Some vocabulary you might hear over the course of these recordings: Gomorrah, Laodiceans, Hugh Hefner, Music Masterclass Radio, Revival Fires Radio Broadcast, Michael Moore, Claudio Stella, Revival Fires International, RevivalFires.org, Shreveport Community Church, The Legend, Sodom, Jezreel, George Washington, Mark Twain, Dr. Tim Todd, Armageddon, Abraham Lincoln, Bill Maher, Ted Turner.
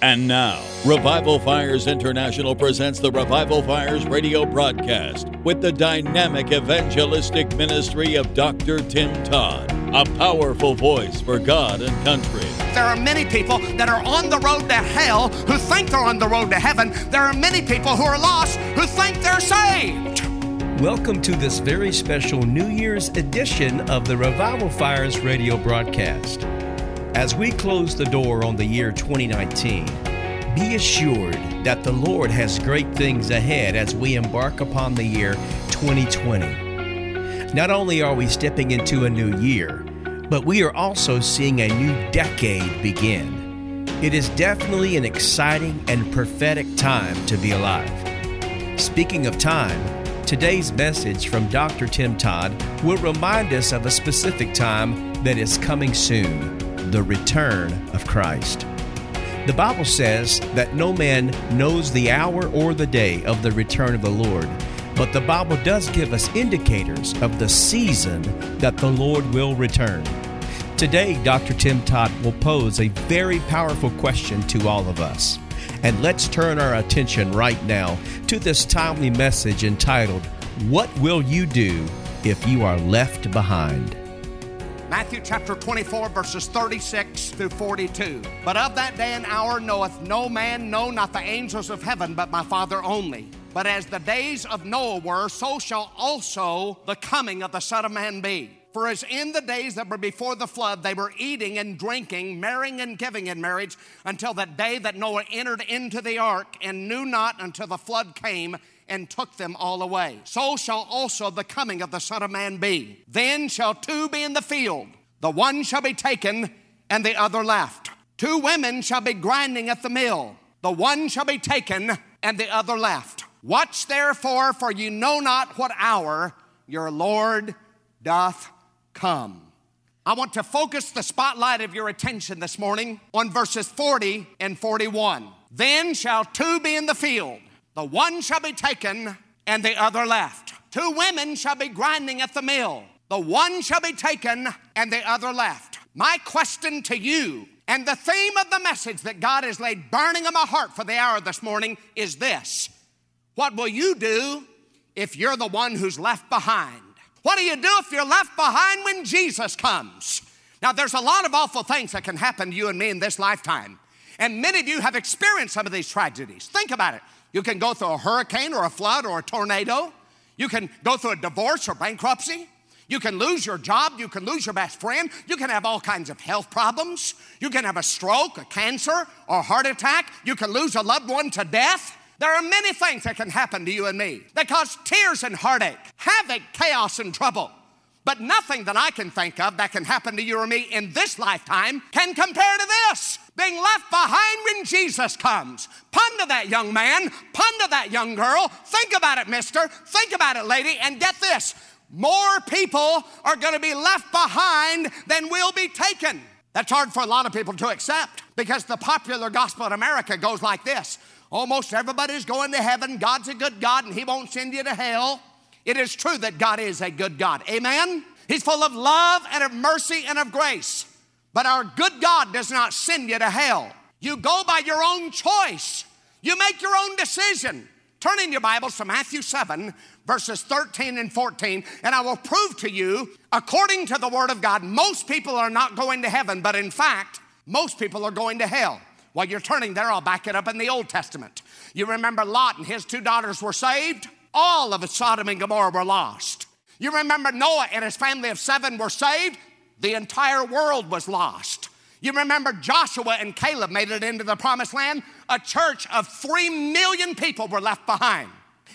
And now, Revival Fires International presents the Revival Fires Radio Broadcast with the dynamic evangelistic ministry of Dr. Tim Todd, a powerful voice for God and country. There are many people that are on the road to hell who think they're on the road to heaven. There are many people who are lost who think they're saved. Welcome to this very special New Year's edition of the Revival Fires Radio Broadcast. As we close the door on the year 2019, be assured that the Lord has great things ahead as we embark upon the year 2020. Not only are we stepping into a new year, but we are also seeing a new decade begin. It is definitely an exciting and prophetic time to be alive. Speaking of time, today's message from Dr. Tim Todd will remind us of a specific time that is coming soon. The return of Christ. The Bible says that no man knows the hour or the day of the return of the Lord, but the Bible does give us indicators of the season that the Lord will return. Today, Dr. Tim Todd will pose a very powerful question to all of us. And let's turn our attention right now to this timely message entitled, What Will You Do If You Are Left Behind? Matthew chapter 24, verses 36 through 42. But of that day and hour knoweth no man, no, not the angels of heaven, but my Father only. But as the days of Noah were, so shall also the coming of the Son of Man be. For as in the days that were before the flood, they were eating and drinking, marrying and giving in marriage, until the day that Noah entered into the ark, and knew not until the flood came and took them all away. So shall also the coming of the Son of Man be. Then shall two be in the field, the one shall be taken and the other left. Two women shall be grinding at the mill, the one shall be taken and the other left. Watch therefore, for you know not what hour your Lord doth come. I want to focus the spotlight of your attention this morning on verses 40 and 41. Then shall two be in the field, the one shall be taken and the other left. Two women shall be grinding at the mill. The one shall be taken and the other left. My question to you, and the theme of the message that God has laid burning on my heart for the hour this morning, is this. What will you do if you're the one who's left behind? What do you do if you're left behind when Jesus comes? Now, there's a lot of awful things that can happen to you and me in this lifetime. And many of you have experienced some of these tragedies. Think about it. You can go through a hurricane or a flood or a tornado. You can go through a divorce or bankruptcy. You can lose your job. You can lose your best friend. You can have all kinds of health problems. You can have a stroke, a cancer, or a heart attack. You can lose a loved one to death. There are many things that can happen to you and me that cause tears and heartache, havoc, chaos, and trouble. But nothing that I can think of that can happen to you or me in this lifetime can compare to this. Being left behind when Jesus comes. Ponder that, young man. Ponder that, young girl. Think about it, mister. Think about it, lady. And get this. More people are going to be left behind than will be taken. That's hard for a lot of people to accept because the popular gospel in America goes like this. Almost everybody's going to heaven. God's a good God and he won't send you to hell. It is true that God is a good God. Amen? He's full of love and of mercy and of grace. But our good God does not send you to hell. You go by your own choice. You make your own decision. Turn in your Bibles to Matthew 7, verses 13 and 14, and I will prove to you, according to the Word of God, most people are not going to heaven, but in fact, most people are going to hell. While you're turning there, I'll back it up in the Old Testament. You remember Lot and his two daughters were saved? All of Sodom and Gomorrah were lost. You remember Noah and his family of seven were saved? The entire world was lost. You remember Joshua and Caleb made it into the promised land? A church of 3 million people were left behind.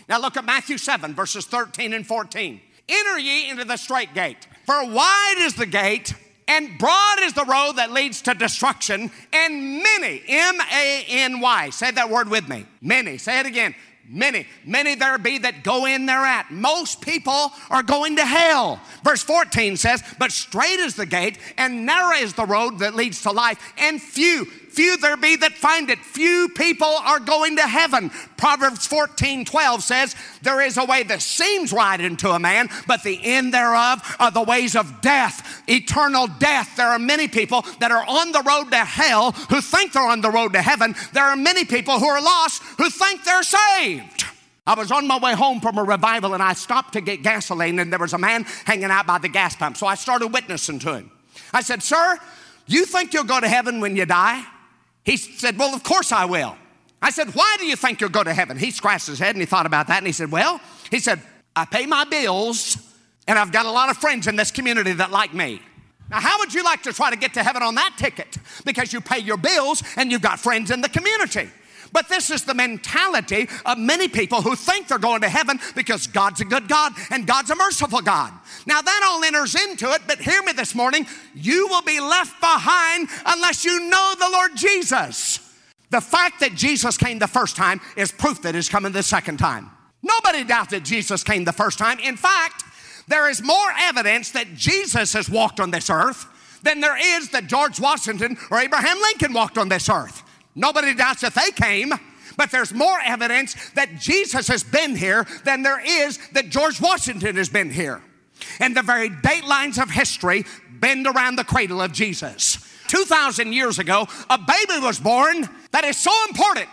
Now look at Matthew 7, verses 13 and 14. Enter ye into the strait gate, for wide is the gate, and broad is the road that leads to destruction, and many, M-A-N-Y, say that word with me, many, say it again, Many there be that go in thereat. Most people are going to hell. Verse 14 says, but straight is the gate and narrow is the road that leads to life, and few, Few there be that find it. Few people are going to heaven. Proverbs 14:12 says, there is a way that seems right unto a man, but the end thereof are the ways of death, eternal death. There are many people that are on the road to hell who think they're on the road to heaven. There are many people who are lost who think they're saved. I was on my way home from a revival and I stopped to get gasoline and there was a man hanging out by the gas pump. So I started witnessing to him. I said, sir, you think you'll go to heaven when you die? He said, well, of course I will. I said, why do you think you'll go to heaven? He scratched his head and he thought about that and he said, well, he said, I pay my bills and I've got a lot of friends in this community that like me. Now, how would you like to try to get to heaven on that ticket? Because you pay your bills and you've got friends in the community. But this is the mentality of many people who think they're going to heaven because God's a good God and God's a merciful God. Now that all enters into it, but hear me this morning, you will be left behind unless you know the Lord Jesus. The fact that Jesus came the first time is proof that he's coming the second time. Nobody doubts that Jesus came the first time. In fact, there is more evidence that Jesus has walked on this earth than there is that George Washington or Abraham Lincoln walked on this earth. Nobody doubts that they came, but there's more evidence that Jesus has been here than there is that George Washington has been here. And the very datelines of history bend around the cradle of Jesus. 2,000 years ago, a baby was born that is so important,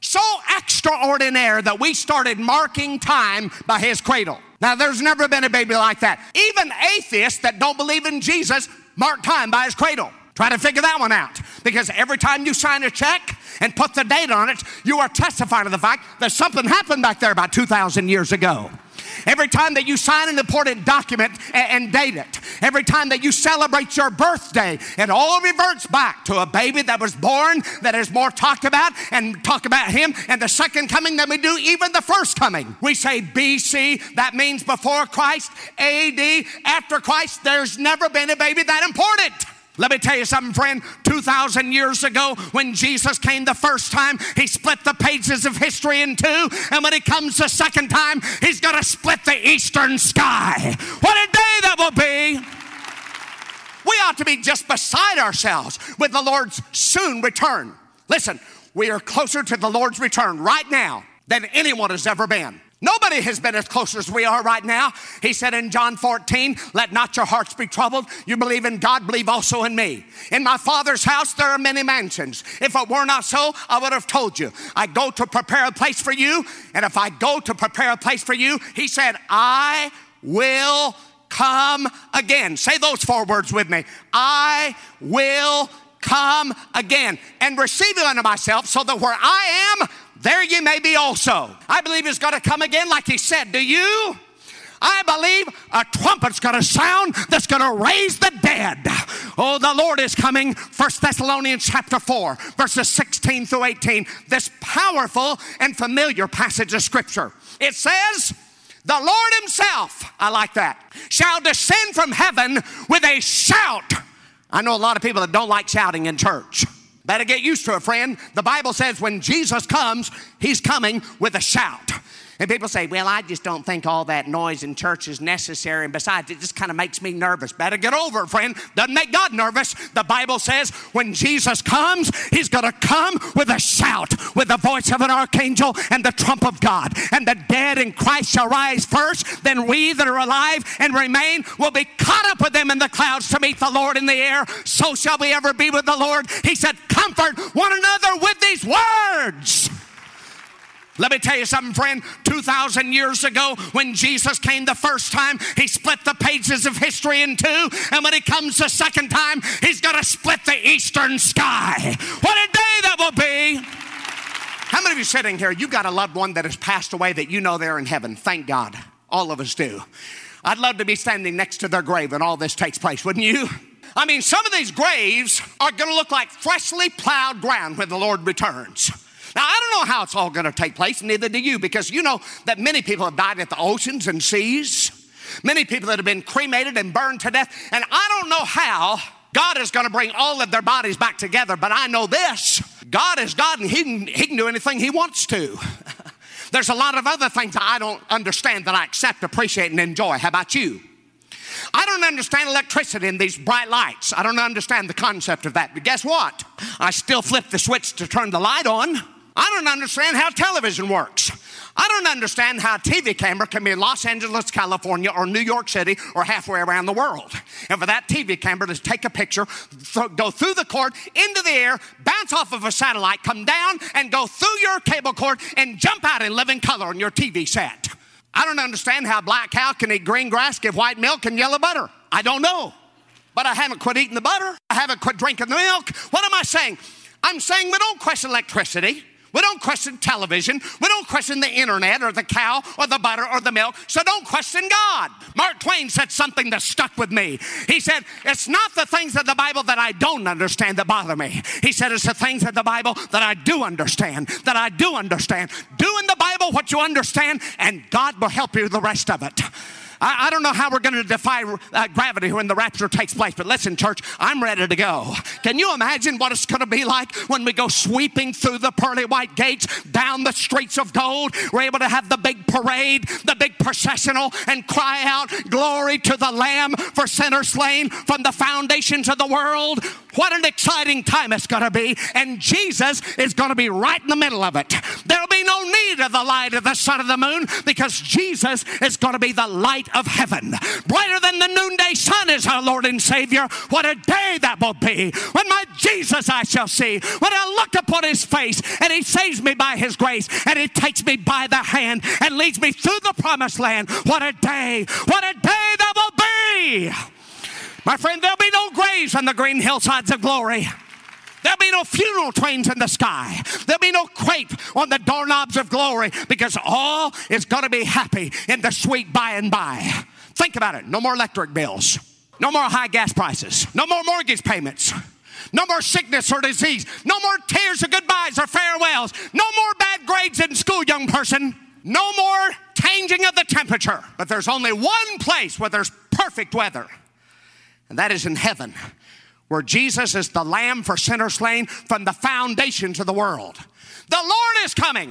so extraordinary that we started marking time by his cradle. Now, there's never been a baby like that. Even atheists that don't believe in Jesus mark time by his cradle. Try to figure that one out, because every time you sign a check and put the date on it, you are testifying to the fact that something happened back there about 2,000 years ago. Every time that you sign an important document and date it, every time that you celebrate your birthday, it all reverts back to a baby that was born that is more talked about and talk about him and the second coming than we do even the first coming. We say BC, that means before Christ, AD, after Christ. There's never been a baby that important. Let me tell you something, friend. 2,000 years ago, when Jesus came the first time, he split the pages of history in two. And when he comes the second time, he's going to split the eastern sky. What a day that will be. We ought to be just beside ourselves with the Lord's soon return. Listen, we are closer to the Lord's return right now than anyone has ever been. Nobody has been as close as we are right now. He said in John 14, let not your hearts be troubled. You believe in God, believe also in me. In my Father's house, there are many mansions. If it were not so, I would have told you. I go to prepare a place for you. And if I go to prepare a place for you, he said, I will come again. Say those four words with me. I will come again and receive you unto myself, so that where I am, there you may be also. I believe he's going to come again like he said. Do you? I believe a trumpet's going to sound that's going to raise the dead. Oh, the Lord is coming. 1 Thessalonians chapter 4, verses 16 through 18. This powerful and familiar passage of Scripture. It says, the Lord himself, I like that, shall descend from heaven with a shout. I know a lot of people that don't like shouting in church. Better get used to it, friend. The Bible says when Jesus comes, he's coming with a shout. And people say, well, I just don't think all that noise in church is necessary. And besides, it just kind of makes me nervous. Better get over it, friend. Doesn't make God nervous. The Bible says when Jesus comes, he's going to come with a shout, with the voice of an archangel and the trump of God. And the dead in Christ shall rise first. Then we that are alive and remain will be caught up with them in the clouds to meet the Lord in the air. So shall we ever be with the Lord. He said, comfort one another with these words. Let me tell you something, friend. 2,000 years ago, when Jesus came the first time, he split the pages of history in two. And when he comes the second time, he's going to split the eastern sky. What a day that will be. How many of you sitting here, you got a loved one that has passed away that you know they're in heaven? Thank God. All of us do. I'd love to be standing next to their grave when all this takes place, wouldn't you? I mean, some of these graves are going to look like freshly plowed ground when the Lord returns. Now, I don't know how it's all going to take place, neither do you, because you know that many people have died at the oceans and seas, many people that have been cremated and burned to death, and I don't know how God is going to bring all of their bodies back together, but I know this, God is God and he can do anything he wants to. There's a lot of other things I don't understand that I accept, appreciate, and enjoy. How about you? I don't understand electricity in these bright lights. I don't understand the concept of that. But guess what? I still flip the switch to turn the light on. I don't understand how television works. I don't understand how a TV camera can be in Los Angeles, California, or New York City, or halfway around the world. And for that TV camera to take a picture, go through the cord, into the air, bounce off of a satellite, come down, and go through your cable cord, and jump out in living color on your TV set. I don't understand how a black cow can eat green grass, give white milk, and yellow butter. I don't know. But I haven't quit eating the butter. I haven't quit drinking the milk. What am I saying? I'm saying we don't question electricity. We don't question television. We don't question the internet or the cow or the butter or the milk. So don't question God. Mark Twain said something that stuck with me. He said, it's not the things of the Bible that I don't understand that bother me. He said, it's the things of the Bible that I do understand, Do in the Bible what you understand, and God will help you with the rest of it. I don't know how we're going to defy gravity when the rapture takes place, but listen, church, I'm ready to go. Can you imagine what it's going to be like when we go sweeping through the pearly white gates, down the streets of gold? We're able to have the big parade, the big processional, and cry out, glory to the Lamb for sinners slain from the foundations of the world. What an exciting time it's going to be, and Jesus is going to be right in the middle of it. There'll be no need of the light of the sun of the moon because Jesus is going to be the light of heaven. Brighter than the noonday sun is our Lord and Savior. What a day that will be when my Jesus I shall see, when I look upon his face and he saves me by his grace and he takes me by the hand and leads me through the promised land. What a day that will be. My friend, there'll be no graves on the green hillsides of glory. There'll be no funeral trains in the sky. There'll be no crape on the doorknobs of glory because all is going to be happy in the sweet by and by. Think about it. No more electric bills. No more high gas prices. No more mortgage payments. No more sickness or disease. No more tears or goodbyes or farewells. No more bad grades in school, young person. No more changing of the temperature. But there's only one place where there's perfect weather, and that is in heaven, where Jesus is the Lamb for sinners slain from the foundations of the world. The Lord is coming.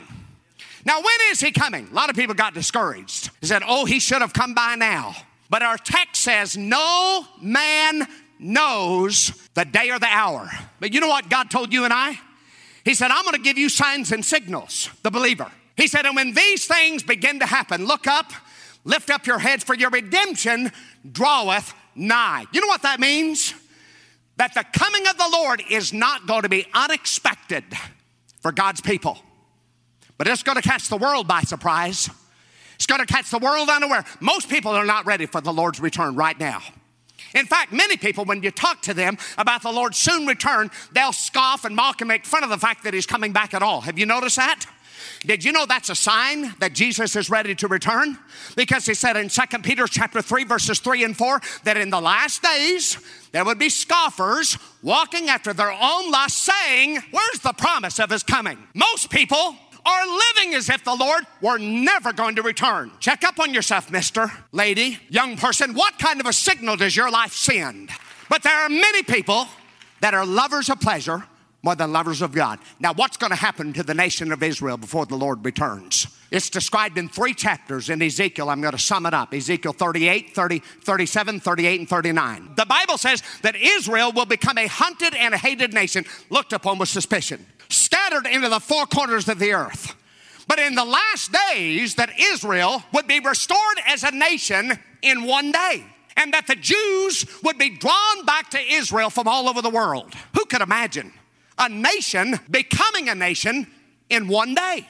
Now, when is he coming? A lot of people got discouraged. They said, oh, he should have come by now. But our text says, no man knows the day or the hour. But you know what God told you and I? He said, I'm going to give you signs and signals, the believer. He said, and when these things begin to happen, look up, lift up your heads, for your redemption draweth nigh. You know what that means? That the coming of the Lord is not going to be unexpected for God's people. But it's going to catch the world by surprise. It's going to catch the world unaware. Most people are not ready for the Lord's return right now. In fact, many people, when you talk to them about the Lord's soon return, they'll scoff and mock and make fun of the fact that he's coming back at all. Have you noticed that? Did you know that's a sign that Jesus is ready to return? Because he said in 2 Peter chapter 3, verses 3 and 4, that in the last days, there would be scoffers walking after their own lust, saying, where's the promise of his coming? Most people are living as if the Lord were never going to return. Check up on yourself, mister, lady, young person. What kind of a signal does your life send? But there are many people that are lovers of pleasure more than lovers of God. Now, what's going to happen to the nation of Israel before the Lord returns? It's described in 3 chapters in Ezekiel. I'm going to sum it up. Ezekiel 38, 30, 37, 38, and 39. The Bible says that Israel will become a hunted and a hated nation, looked upon with suspicion, scattered into the four corners of the earth. But in the last days, that Israel would be restored as a nation in one day, and that the Jews would be drawn back to Israel from all over the world. Who could imagine a nation becoming a nation in one day?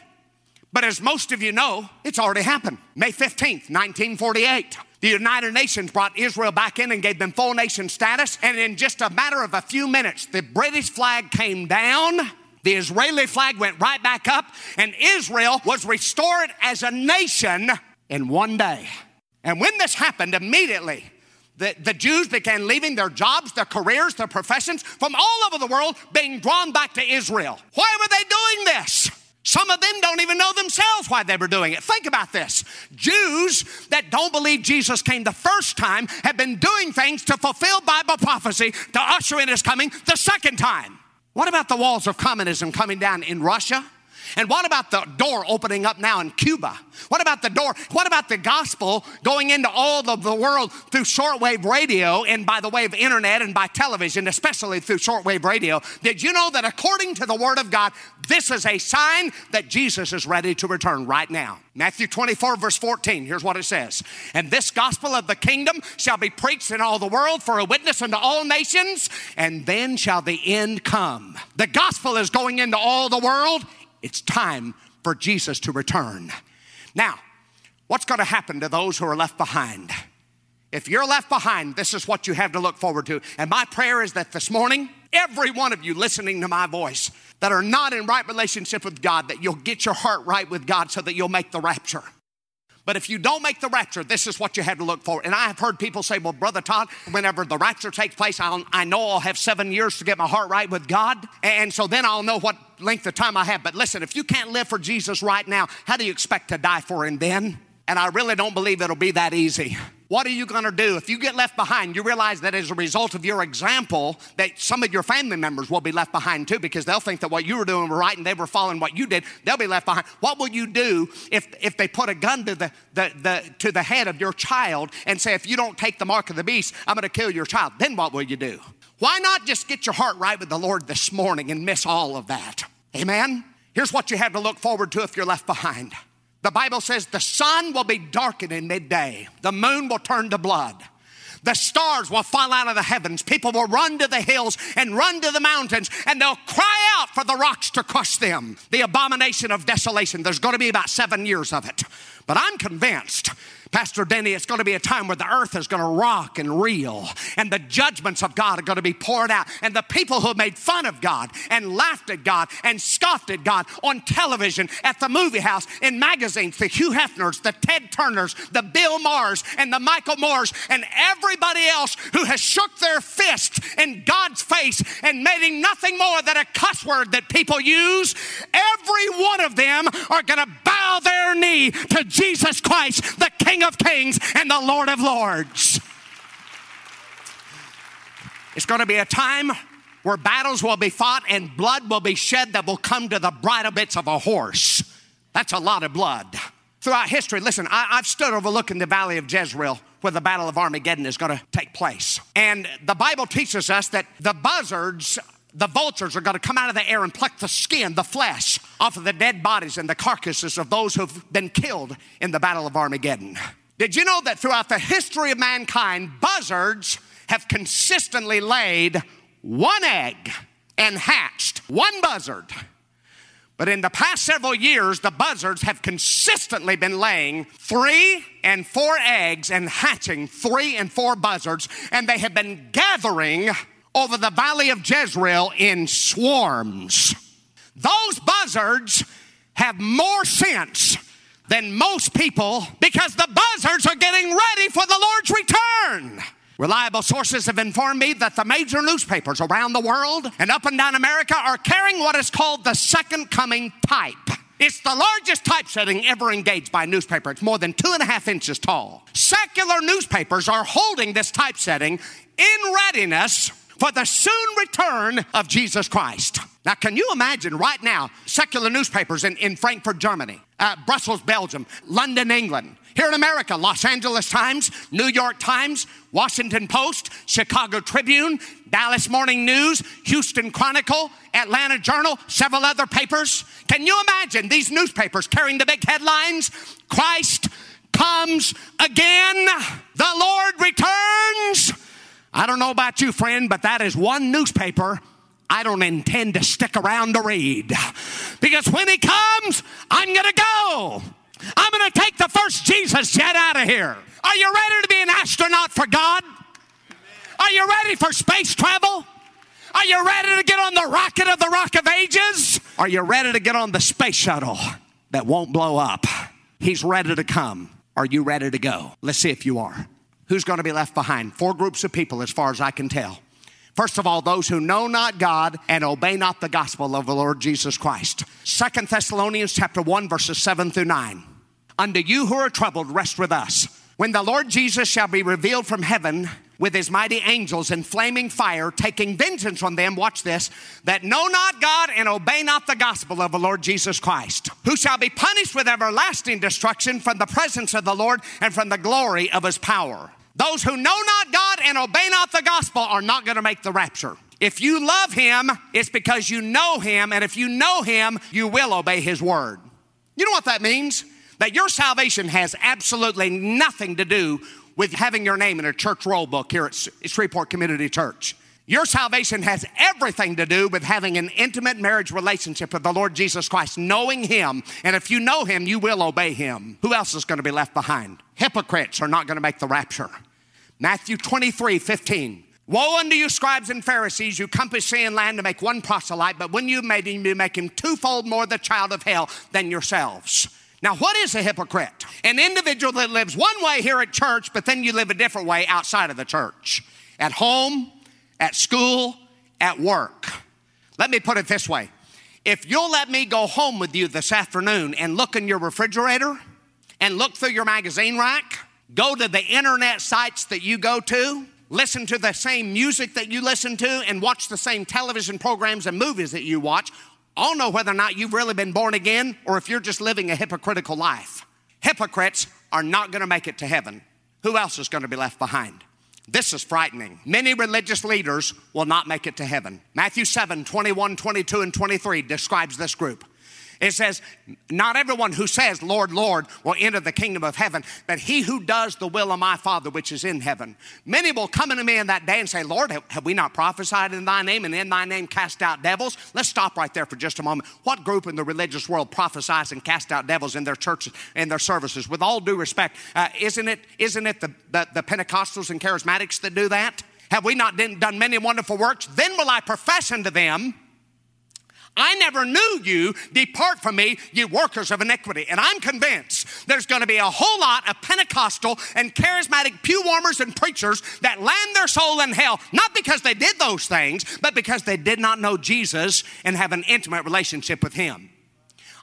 But as most of you know, it's already happened. May 15th, 1948, the United Nations brought Israel back in and gave them full nation status. And in just a matter of a few minutes, the British flag came down, the Israeli flag went right back up, and Israel was restored as a nation in one day. And when this happened, immediately, the Jews began leaving their jobs, their careers, their professions from all over the world, being drawn back to Israel. Why were they doing this? Some of them don't even know themselves why they were doing it. Think about this. Jews that don't believe Jesus came the first time have been doing things to fulfill Bible prophecy to usher in his coming the second time. What about the walls of communism coming down in Russia? And what about the door opening up now in Cuba? What about the door? What about the gospel going into all of the world through shortwave radio and by the way of internet and by television, especially through shortwave radio? Did you know that according to the Word of God, this is a sign that Jesus is ready to return right now? Matthew 24, verse 14, here's what it says. And this gospel of the kingdom shall be preached in all the world for a witness unto all nations, and then shall the end come. The gospel is going into all the world. It's time for Jesus to return. Now, what's going to happen to those who are left behind? If you're left behind, this is what you have to look forward to. And my prayer is that this morning, every one of you listening to my voice that are not in right relationship with God, that you'll get your heart right with God so that you'll make the rapture. But if you don't make the rapture, this is what you have to look for. And I have heard people say, well, Brother Todd, whenever the rapture takes place, I know I'll have 7 years to get my heart right with God. And so then I'll know what length of time I have. But listen, if you can't live for Jesus right now, how do you expect to die for him then? And I really don't believe it'll be that easy. What are you going to do? If you get left behind, you realize that as a result of your example, that some of your family members will be left behind too, because they'll think that what you were doing was right and they were following what you did. They'll be left behind. What will you do if they put a gun to the head of your child and say, if you don't take the mark of the beast, I'm going to kill your child? Then what will you do? Why not just get your heart right with the Lord this morning and miss all of that? Amen? Here's what you have to look forward to if you're left behind. The Bible says the sun will be darkened in midday. The moon will turn to blood. The stars will fall out of the heavens. People will run to the hills and run to the mountains, and they'll cry out for the rocks to crush them. The abomination of desolation. There's going to be about 7 years of it. But I'm convinced, Pastor Denny, it's going to be a time where the earth is going to rock and reel, and the judgments of God are going to be poured out, and the people who made fun of God and laughed at God and scoffed at God on television, at the movie house, in magazines, the Hugh Hefners, the Ted Turners, the Bill Maher's, and the Michael Moore's, and everybody else who has shook their fist in God's face and made him nothing more than a cuss word that people use, every one of them are going to bow their knee to Jesus Christ, the King of Kings and the Lord of Lords. It's going to be a time where battles will be fought and blood will be shed that will come to the bridle bits of a horse. That's a lot of blood. Throughout history, listen, I've stood overlooking the valley of Jezreel where the Battle of Armageddon is going to take place. And the Bible teaches us that the buzzards, the vultures, are going to come out of the air and pluck the skin, the flesh, off of the dead bodies and the carcasses of those who've been killed in the Battle of Armageddon. Did you know that throughout the history of mankind, buzzards have consistently laid one egg and hatched one buzzard? But in the past several years, the buzzards have consistently been laying 3 and 4 eggs and hatching 3 and 4 buzzards, and they have been gathering over the valley of Jezreel in swarms. Those buzzards have more sense than most people because the buzzards are getting ready for the Lord's return. Reliable sources have informed me that the major newspapers around the world and up and down America are carrying what is called the second coming type. It's the largest typesetting ever engaged by a newspaper. It's more than 2.5 inches tall. Secular newspapers are holding this typesetting in readiness for the soon return of Jesus Christ. Now, can you imagine right now, secular newspapers in Frankfurt, Germany, Brussels, Belgium, London, England, here in America, Los Angeles Times, New York Times, Washington Post, Chicago Tribune, Dallas Morning News, Houston Chronicle, Atlanta Journal, several other papers. Can you imagine these newspapers carrying the big headlines? Christ comes again. The Lord returns. I don't know about you, friend, but that is one newspaper I don't intend to stick around to read. Because when he comes, I'm going to go. I'm going to take the first Jesus jet out of here. Are you ready to be an astronaut for God? Are you ready for space travel? Are you ready to get on the rocket of the Rock of Ages? Are you ready to get on the space shuttle that won't blow up? He's ready to come. Are you ready to go? Let's see if you are. Who's going to be left behind? 4 groups of people as far as I can tell. First of all, those who know not God and obey not the gospel of the Lord Jesus Christ. 2 Thessalonians chapter 1, verses 7 through 9. Unto you who are troubled, rest with us. When the Lord Jesus shall be revealed from heaven with his mighty angels in flaming fire, taking vengeance on them, watch this, that know not God and obey not the gospel of the Lord Jesus Christ, who shall be punished with everlasting destruction from the presence of the Lord and from the glory of his power. Those who know not God and obey not the gospel are not going to make the rapture. If you love him, it's because you know him, and if you know him, you will obey his word. You know what that means? That your salvation has absolutely nothing to do with having your name in a church roll book here at Shreveport Community Church. Your salvation has everything to do with having an intimate marriage relationship with the Lord Jesus Christ, knowing him. And if you know him, you will obey him. Who else is going to be left behind? Hypocrites are not going to make the rapture. Matthew 23:15. Woe unto you, scribes and Pharisees, you compass sea and land to make one proselyte, but when you made him, you make him twofold more the child of hell than yourselves. Now, what is a hypocrite? An individual that lives one way here at church, but then you live a different way outside of the church. At home, at school, at work. Let me put it this way. If you'll let me go home with you this afternoon and look in your refrigerator and look through your magazine rack, go to the internet sites that you go to, listen to the same music that you listen to, and watch the same television programs and movies that you watch, I'll know whether or not you've really been born again or if you're just living a hypocritical life. Hypocrites are not going to make it to heaven. Who else is going to be left behind? This is frightening. Many religious leaders will not make it to heaven. Matthew 7:21, 22, and 23 describes this group. It says, not everyone who says, Lord, Lord, will enter the kingdom of heaven, but he who does the will of my Father which is in heaven. Many will come unto me in that day and say, Lord, have we not prophesied in thy name and in thy name cast out devils? Let's stop right there for just a moment. What group in the religious world prophesies and cast out devils in their churches and their services? With all due respect, isn't it the Pentecostals and Charismatics that do that? Have we not done many wonderful works? Then will I profess unto them, I never knew you. Depart from me, you workers of iniquity. And I'm convinced there's going to be a whole lot of Pentecostal and charismatic pew warmers and preachers that land their soul in hell, not because they did those things, but because they did not know Jesus and have an intimate relationship with him.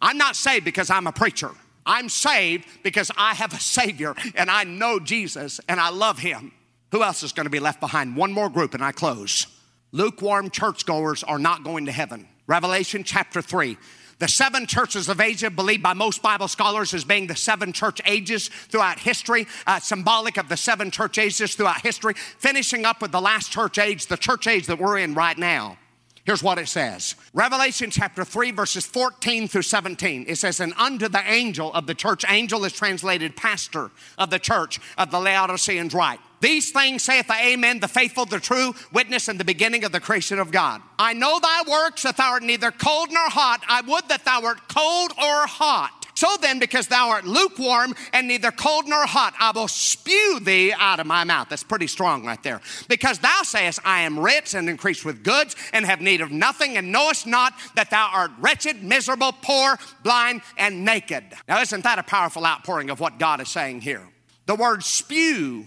I'm not saved because I'm a preacher. I'm saved because I have a Savior and I know Jesus and I love him. Who else is going to be left behind? One more group and I close. Lukewarm churchgoers are not going to heaven. Revelation chapter 3. The seven churches of Asia, believed by most Bible scholars as being the seven church ages throughout history, symbolic of the seven church ages throughout history, finishing up with the last church age, the church age that we're in right now. Here's what it says. Revelation chapter 3, verses 14 through 17. It says, and unto the angel of the church, angel is translated pastor of the church of the Laodiceans write, these things saith the Amen, the faithful, the true witness, and the beginning of the creation of God. I know thy works, that thou art neither cold nor hot. I would that thou wert cold or hot. So then, because thou art lukewarm and neither cold nor hot, I will spew thee out of my mouth. That's pretty strong right there. Because thou sayest, I am rich and increased with goods and have need of nothing, and knowest not that thou art wretched, miserable, poor, blind, and naked. Now, isn't that a powerful outpouring of what God is saying here? The word spew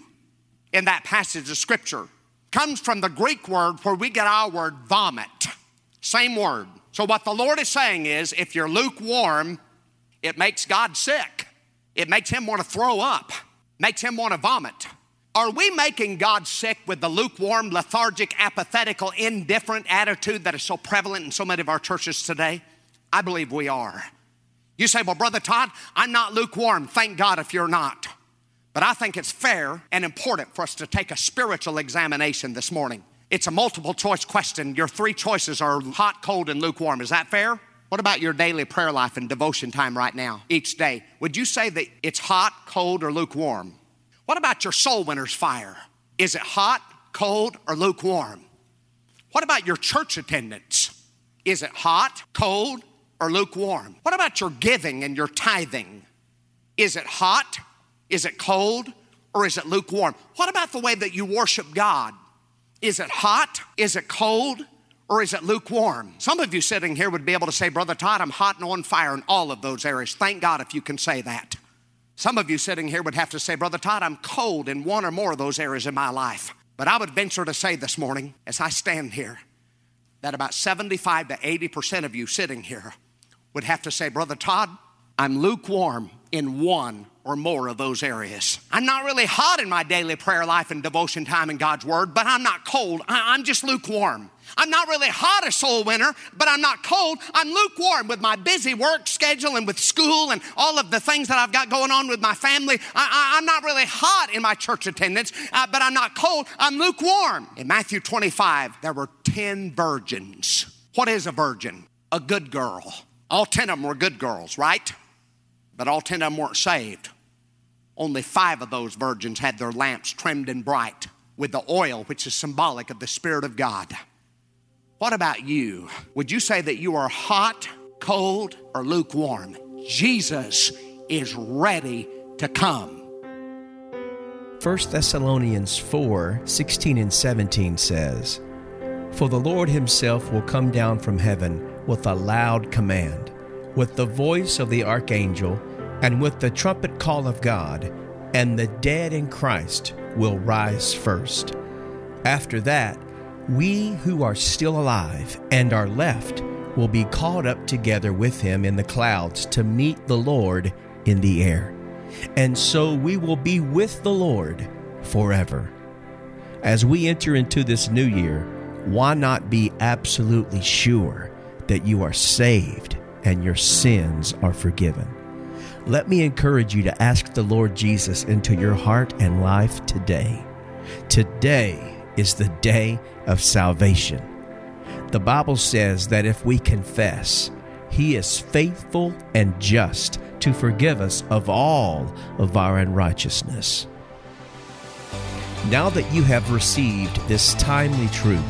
in that passage of Scripture comes from the Greek word where we get our word vomit. Same word. So what the Lord is saying is, if you're lukewarm, it makes God sick. It makes him want to throw up, makes him want to vomit. Are we making God sick with the lukewarm, lethargic, apathetical, indifferent attitude that is so prevalent in so many of our churches today? I believe we are. You say, well, Brother Todd, I'm not lukewarm. Thank God if you're not. But I think it's fair and important for us to take a spiritual examination this morning. It's a multiple choice question. Your three choices are hot, cold, and lukewarm. Is that fair? What about your daily prayer life and devotion time right now, each day? Would you say that it's hot, cold, or lukewarm? What about your soul winner's fire? Is it hot, cold, or lukewarm? What about your church attendance? Is it hot, cold, or lukewarm? What about your giving and your tithing? Is it hot, is it cold, or is it lukewarm? What about the way that you worship God? Is it hot, is it cold, or is it lukewarm? Some of you sitting here would be able to say, Brother Todd, I'm hot and on fire in all of those areas. Thank God if you can say that. Some of you sitting here would have to say, Brother Todd, I'm cold in one or more of those areas in my life. But I would venture to say this morning, as I stand here, that about 75 to 80% of you sitting here would have to say, Brother Todd, I'm lukewarm in one or more of those areas. I'm not really hot in my daily prayer life and devotion time in God's Word, but I'm not cold. I'm just lukewarm. I'm not really hot a soul winner, but I'm not cold. I'm lukewarm with my busy work schedule and with school and all of the things that I've got going on with my family. I'm not really hot in my church attendance, but I'm not cold. I'm lukewarm. In Matthew 25, there were 10 virgins. What is a virgin? A good girl. All 10 of them were good girls, right? But all 10 of them weren't saved. Only 5 of those virgins had their lamps trimmed and bright with the oil, which is symbolic of the Spirit of God. What about you? Would you say that you are hot, cold, or lukewarm? Jesus is ready to come. 1 Thessalonians 4:16-17 says, "For the Lord himself will come down from heaven with a loud command, with the voice of the archangel, and with the trumpet call of God, and the dead in Christ will rise first. After that, we who are still alive and are left will be caught up together with him in the clouds to meet the Lord in the air. And so we will be with the Lord forever." As we enter into this new year, why not be absolutely sure that you are saved and your sins are forgiven? Let me encourage you to ask the Lord Jesus into your heart and life today. Today is the day of salvation. The Bible says that if we confess, he is faithful and just to forgive us of all of our unrighteousness. Now that you have received this timely truth,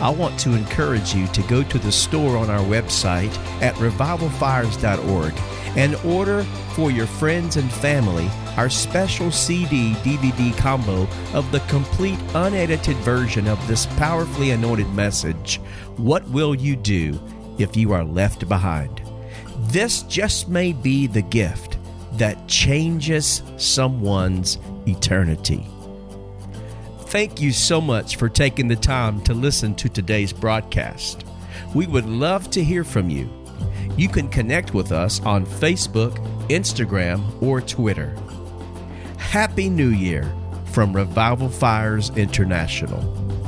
I want to encourage you to go to the store on our website at RevivalFires.org and order for your friends and family our special CD/DVD combo of the complete unedited version of this powerfully anointed message, "What Will You Do If You Are Left Behind?" This just may be the gift that changes someone's eternity. Thank you so much for taking the time to listen to today's broadcast. We would love to hear from you. You can connect with us on Facebook, Instagram, or Twitter. Happy New Year from Revival Fires International.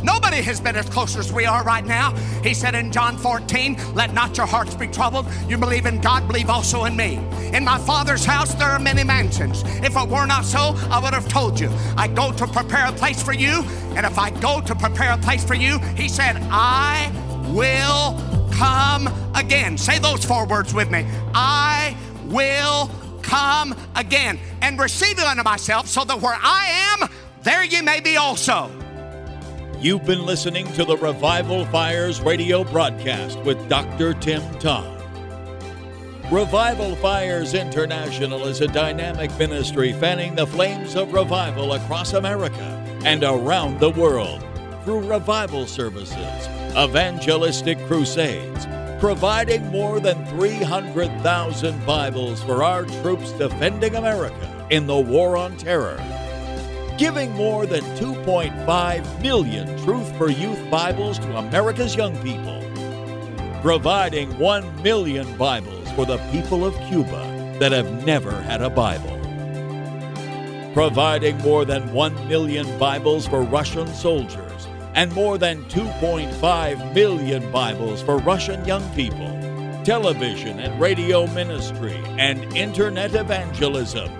Nobody has been as close as we are right now. He said in John 14, "Let not your hearts be troubled. You believe in God, believe also in me. In my Father's house there are many mansions. If it were not so, I would have told you. I go to prepare a place for you. And if I go to prepare a place for you," he said, "I will come again." Say those 4 words with me. I will come again and receive you unto myself, so that where I am, there you may be also. You've been listening to the Revival Fires radio broadcast with Dr. Tim Todd. Revival Fires International is a dynamic ministry fanning the flames of revival across America and around the world through revival services, evangelistic crusades, providing more than 300,000 Bibles for our troops defending America in the war on terror, giving more than 2.5 million Truth for Youth Bibles to America's young people, providing 1 million Bibles for the people of Cuba that have never had a Bible, providing more than 1 million Bibles for Russian soldiers, and more than 2.5 million Bibles for Russian young people, television and radio ministry, and internet evangelism.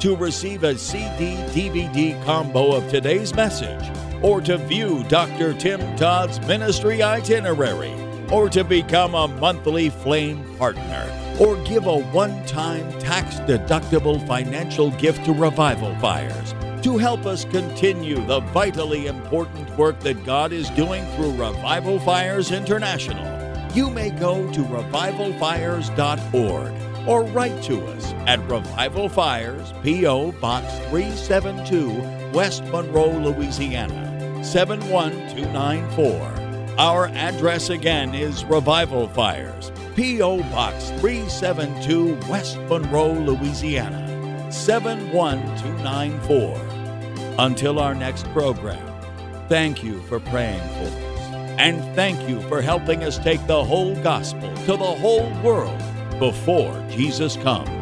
To receive a CD/DVD combo of today's message, or to view Dr. Tim Todd's ministry itinerary, or to become a monthly Flame partner, or give a one-time tax-deductible financial gift to Revival Fires, to help us continue the vitally important work that God is doing through Revival Fires International, you may go to RevivalFires.org or write to us at Revival Fires, P.O. Box 372, West Monroe, Louisiana, 71294. Our address again is Revival Fires, P.O. Box 372, West Monroe, Louisiana, 71294. Until our next program, thank you for praying for us, and thank you for helping us take the whole gospel to the whole world before Jesus comes.